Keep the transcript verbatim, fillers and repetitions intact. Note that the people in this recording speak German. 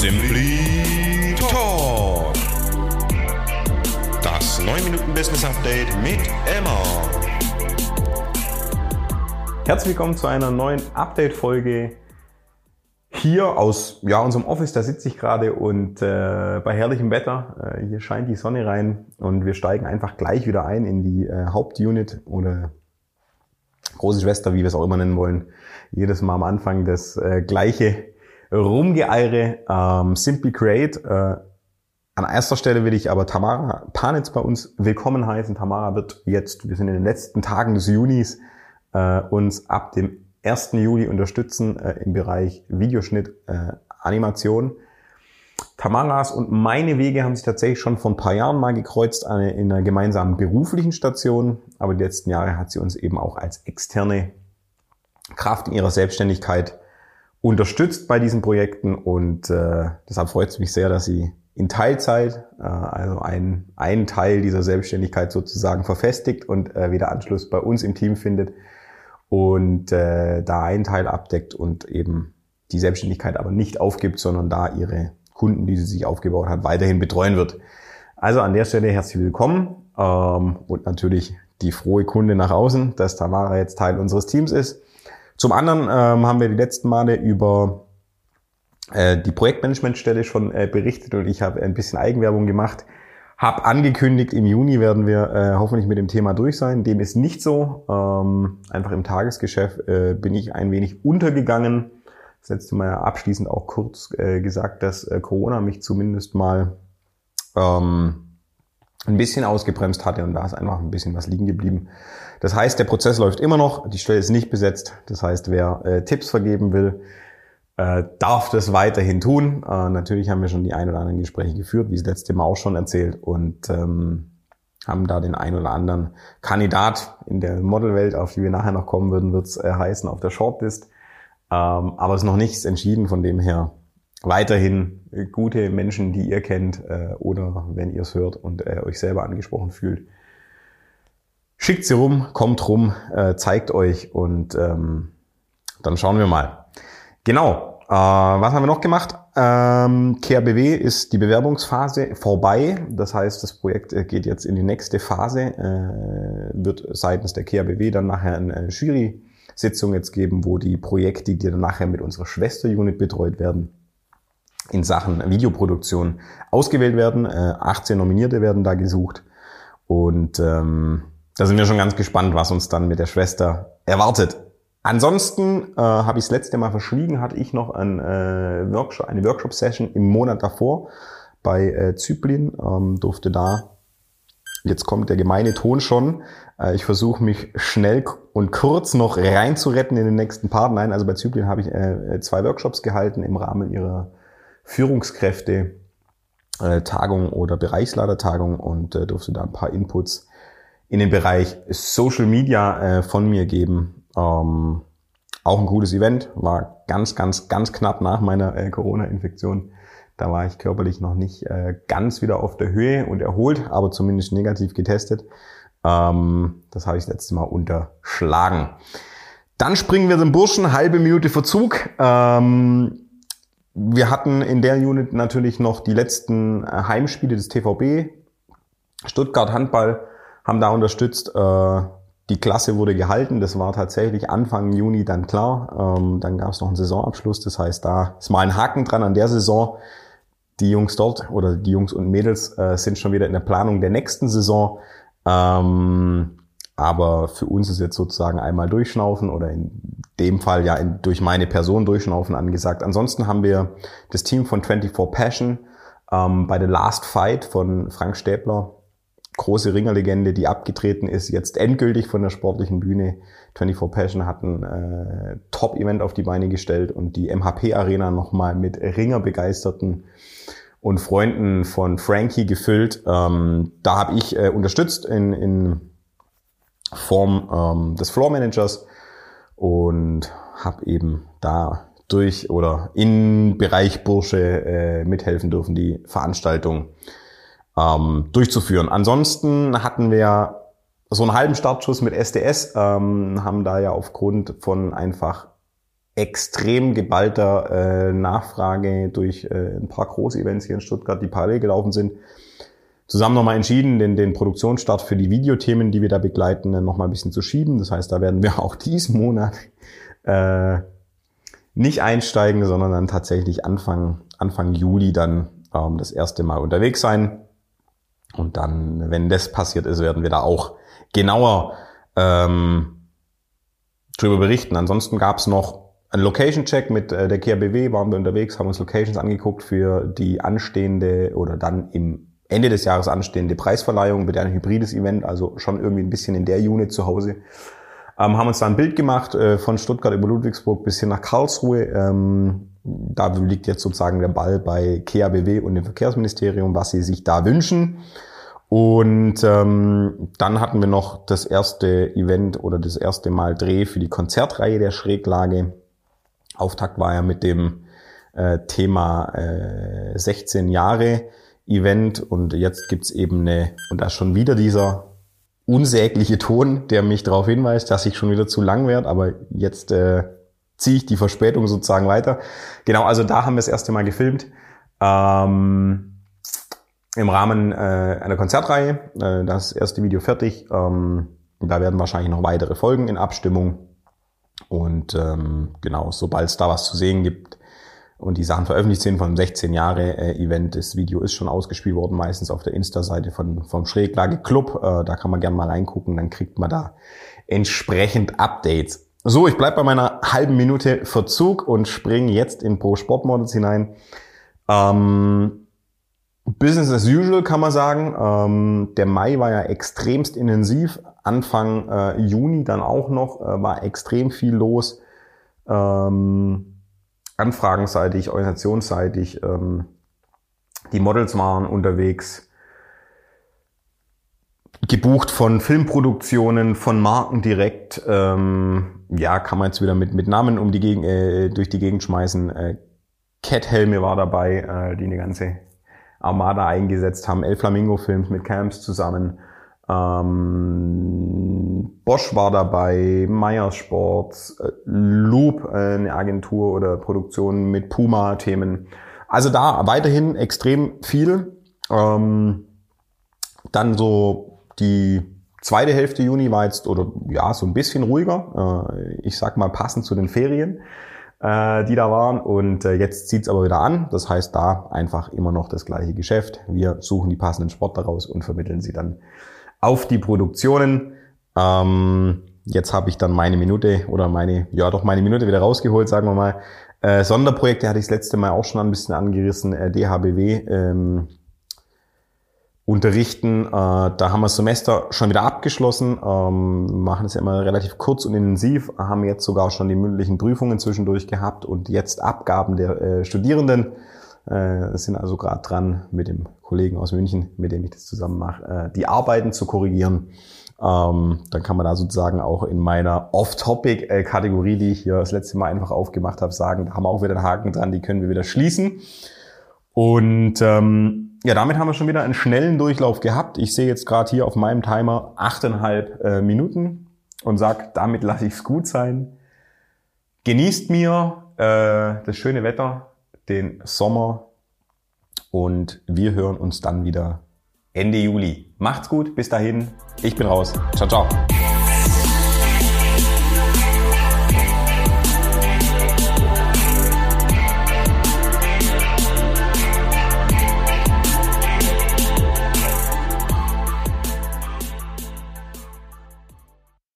Simply Talk. Das neun Minuten Business Update mit Emma. Herzlich willkommen zu einer neuen Update-Folge hier aus ja, unserem Office. Da sitze ich gerade und äh, bei herrlichem Wetter, äh, hier scheint die Sonne rein und wir steigen einfach gleich wieder ein in die äh, Hauptunit oder große Schwester, wie wir es auch immer nennen wollen. Jedes Mal am Anfang das äh, gleiche Rumgeeire. ähm, Simply Create. Äh, an erster Stelle will ich aber Tamara Panitz bei uns willkommen heißen. Tamara wird jetzt, wir sind in den letzten Tagen des Junis, äh, uns ab dem ersten Juli unterstützen äh, im Bereich Videoschnitt, äh, Animation. Tamaras und meine Wege haben sich tatsächlich schon vor ein paar Jahren mal gekreuzt eine, in einer gemeinsamen beruflichen Station, aber die letzten Jahre hat sie uns eben auch als externe Kraft in ihrer Selbstständigkeit unterstützt bei diesen Projekten und äh, deshalb freut es mich sehr, dass sie in Teilzeit, äh, also einen, einen Teil dieser Selbstständigkeit sozusagen verfestigt und äh, wieder Anschluss bei uns im Team findet und äh, da einen Teil abdeckt und eben die Selbstständigkeit aber nicht aufgibt, sondern da ihre Kunden, die sie sich aufgebaut hat, weiterhin betreuen wird. Also an der Stelle herzlich willkommen ähm, und natürlich die frohe Kunde nach außen, dass Tamara jetzt Teil unseres Teams ist. Zum anderen ähm, haben wir die letzten Male über äh, die Projektmanagementstelle schon äh, berichtet und ich habe ein bisschen Eigenwerbung gemacht, habe angekündigt, im Juni werden wir äh, hoffentlich mit dem Thema durch sein. Dem ist nicht so. Ähm, einfach im Tagesgeschäft äh, bin ich ein wenig untergegangen. Das letzte Mal abschließend auch kurz äh, gesagt, dass äh, Corona mich zumindest mal ähm, ein bisschen ausgebremst hatte und da ist einfach ein bisschen was liegen geblieben. Das heißt, der Prozess läuft immer noch, die Stelle ist nicht besetzt. Das heißt, wer äh, Tipps vergeben will, äh, darf das weiterhin tun. Äh, natürlich haben wir schon die ein oder anderen Gespräche geführt, wie das letzte Mal auch schon erzählt und ähm, haben da den ein oder anderen Kandidat in der Modelwelt, auf die wir nachher noch kommen würden, wird es äh, heißen, auf der Shortlist. Ähm, aber es ist noch nichts entschieden, von dem her weiterhin äh, gute Menschen, die ihr kennt äh, oder wenn ihr es hört und äh, euch selber angesprochen fühlt, schickt sie rum, kommt rum, äh, zeigt euch und ähm, dann schauen wir mal. Genau, äh, was haben wir noch gemacht? Ähm, K R B W ist die Bewerbungsphase vorbei, das heißt, das Projekt äh, geht jetzt in die nächste Phase, äh, wird seitens der K R B W dann nachher ein äh, Jury Sitzung jetzt geben, wo die Projekte, die dann nachher mit unserer Schwesterunit betreut werden, in Sachen Videoproduktion ausgewählt werden. achtzehn Nominierte werden da gesucht und ähm, da sind wir schon ganz gespannt, was uns dann mit der Schwester erwartet. Ansonsten äh, habe ich das letzte Mal verschwiegen, hatte ich noch ein, äh, Workshop, eine Workshop-Session im Monat davor bei äh, Züblin, ähm, durfte da. Jetzt kommt der gemeine Ton schon. Ich versuche mich schnell und kurz noch reinzuretten in den nächsten Part. Nein, also bei Züblin habe ich zwei Workshops gehalten im Rahmen ihrer Führungskräfte-Tagung oder Bereichsleitertagung und durfte da ein paar Inputs in den Bereich Social Media von mir geben. Auch ein cooles Event, war ganz, ganz, ganz knapp nach meiner Corona-Infektion. Da war ich körperlich noch nicht äh, ganz wieder auf der Höhe und erholt, aber zumindest negativ getestet. Ähm, das habe ich das letzte Mal unterschlagen. Dann springen wir zum Burschen, halbe Minute Verzug. Ähm, wir hatten in der Unit natürlich noch die letzten äh, Heimspiele des T V B. Stuttgart Handball haben da unterstützt. Äh, die Klasse wurde gehalten. Das war tatsächlich Anfang Juni dann klar. Ähm, dann gab es noch einen Saisonabschluss. Das heißt, da ist mal ein Haken dran an der Saison. Die Jungs dort oder die Jungs und Mädels äh, sind schon wieder in der Planung der nächsten Saison. Ähm, aber für uns ist jetzt sozusagen einmal durchschnaufen oder in dem Fall ja in, durch meine Person durchschnaufen angesagt. Ansonsten haben wir das Team von twenty-four Passion ähm, bei The Last Fight von Frank Stäbler. Große Ringerlegende, die abgetreten ist, jetzt endgültig von der sportlichen Bühne. twenty-four Passion hat ein äh, Top-Event auf die Beine gestellt und die M H P-Arena nochmal mit Ringerbegeisterten und Freunden von Frankie gefüllt. Ähm, da habe ich äh, unterstützt in, in Form ähm, des Floor-Managers und habe eben da durch oder in Bereich Bursche äh, mithelfen dürfen, die Veranstaltung ähm, durchzuführen. Ansonsten hatten wir so einen halben Startschuss mit S D S, ähm, haben da ja aufgrund von einfach extrem geballter äh, Nachfrage durch äh, ein paar Großevents hier in Stuttgart, die parallel gelaufen sind, zusammen nochmal entschieden, den, den Produktionsstart für die Videothemen, die wir da begleiten, nochmal ein bisschen zu schieben. Das heißt, da werden wir auch diesen Monat äh, nicht einsteigen, sondern dann tatsächlich Anfang, Anfang Juli dann ähm, das erste Mal unterwegs sein. Und dann, wenn das passiert ist, werden wir da auch genauer ähm, drüber berichten. Ansonsten gab es noch einen Location-Check mit äh, der K R B W, waren wir unterwegs, haben uns Locations angeguckt für die anstehende oder dann im Ende des Jahres anstehende Preisverleihung, wird ja ein hybrides Event, also schon irgendwie ein bisschen in der Unit zu Hause. Ähm, haben uns da ein Bild gemacht, äh, von Stuttgart über Ludwigsburg bis hin nach Karlsruhe. Ähm, da liegt jetzt sozusagen der Ball bei K A B W und dem Verkehrsministerium, was sie sich da wünschen. Und ähm, dann hatten wir noch das erste Event oder das erste Mal Dreh für die Konzertreihe der Schräglage. Auftakt war ja mit dem äh, Thema äh, sechzehn Jahre Event, und jetzt gibt's eben eine, und da schon wieder dieser unsägliche Ton, der mich darauf hinweist, dass ich schon wieder zu lang werde, aber jetzt äh, ziehe ich die Verspätung sozusagen weiter. Genau, also da haben wir das erste Mal gefilmt, ähm, im Rahmen äh, einer Konzertreihe, äh, das erste Video fertig, ähm, da werden wahrscheinlich noch weitere Folgen in Abstimmung, und ähm, genau, sobald es da was zu sehen gibt und die Sachen veröffentlicht sind vom sechzehn-Jahre-Event. Das Video ist schon ausgespielt worden, meistens auf der Insta-Seite von, vom Schräglage-Club. Äh, da kann man gerne mal reingucken, dann kriegt man da entsprechend Updates. So, ich bleibe bei meiner halben Minute Verzug und springe jetzt in ProSportmodels hinein. Ähm, Business as usual, kann man sagen. Ähm, der Mai war ja extremst intensiv. Anfang äh, Juni dann auch noch, äh, war extrem viel los. Ähm, anfragenseitig, organisationsseitig, ähm, die Models waren unterwegs, gebucht von Filmproduktionen, von Marken direkt, ähm, ja, kann man jetzt wieder mit, mit Namen um die Gegend, äh, durch die Gegend schmeißen, äh, Cat Helme war dabei, äh, die eine ganze Armada eingesetzt haben, El Flamingo Films mit Camps zusammen, Ähm, Bosch war dabei, Meiersports, äh, Loop, äh, eine Agentur oder Produktion mit Puma-Themen. Also da weiterhin extrem viel. Ähm, dann so die zweite Hälfte Juni war jetzt, oder ja, so ein bisschen ruhiger. Äh, ich sag mal passend zu den Ferien, äh, die da waren. Und äh, jetzt zieht's aber wieder an. Das heißt, da einfach immer noch das gleiche Geschäft. Wir suchen die passenden Sportler raus und vermitteln sie dann auf die Produktionen. Ähm, jetzt habe ich dann meine Minute oder meine, ja doch meine Minute wieder rausgeholt, sagen wir mal. Äh, Sonderprojekte hatte ich das letzte Mal auch schon ein bisschen angerissen, äh, D H B W ähm, unterrichten. Äh, da haben wir das Semester schon wieder abgeschlossen, ähm, machen es ja immer relativ kurz und intensiv, haben jetzt sogar schon die mündlichen Prüfungen zwischendurch gehabt und jetzt Abgaben der äh, Studierenden. Äh, sind also gerade dran, mit dem Kollegen aus München, mit dem ich das zusammen mache, äh, die Arbeiten zu korrigieren. Ähm, dann kann man da sozusagen auch in meiner Off-Topic-Kategorie, die ich hier das letzte Mal einfach aufgemacht habe, sagen, da haben wir auch wieder einen Haken dran, die können wir wieder schließen. Und ähm, ja, damit haben wir schon wieder einen schnellen Durchlauf gehabt. Ich sehe jetzt gerade hier auf meinem Timer achteinhalb äh, Minuten und sage, damit lasse ich es gut sein. Genießt mir äh, das schöne Wetter, den Sommer, und wir hören uns dann wieder Ende Juli. Macht's gut, bis dahin. Ich bin raus. Ciao, ciao.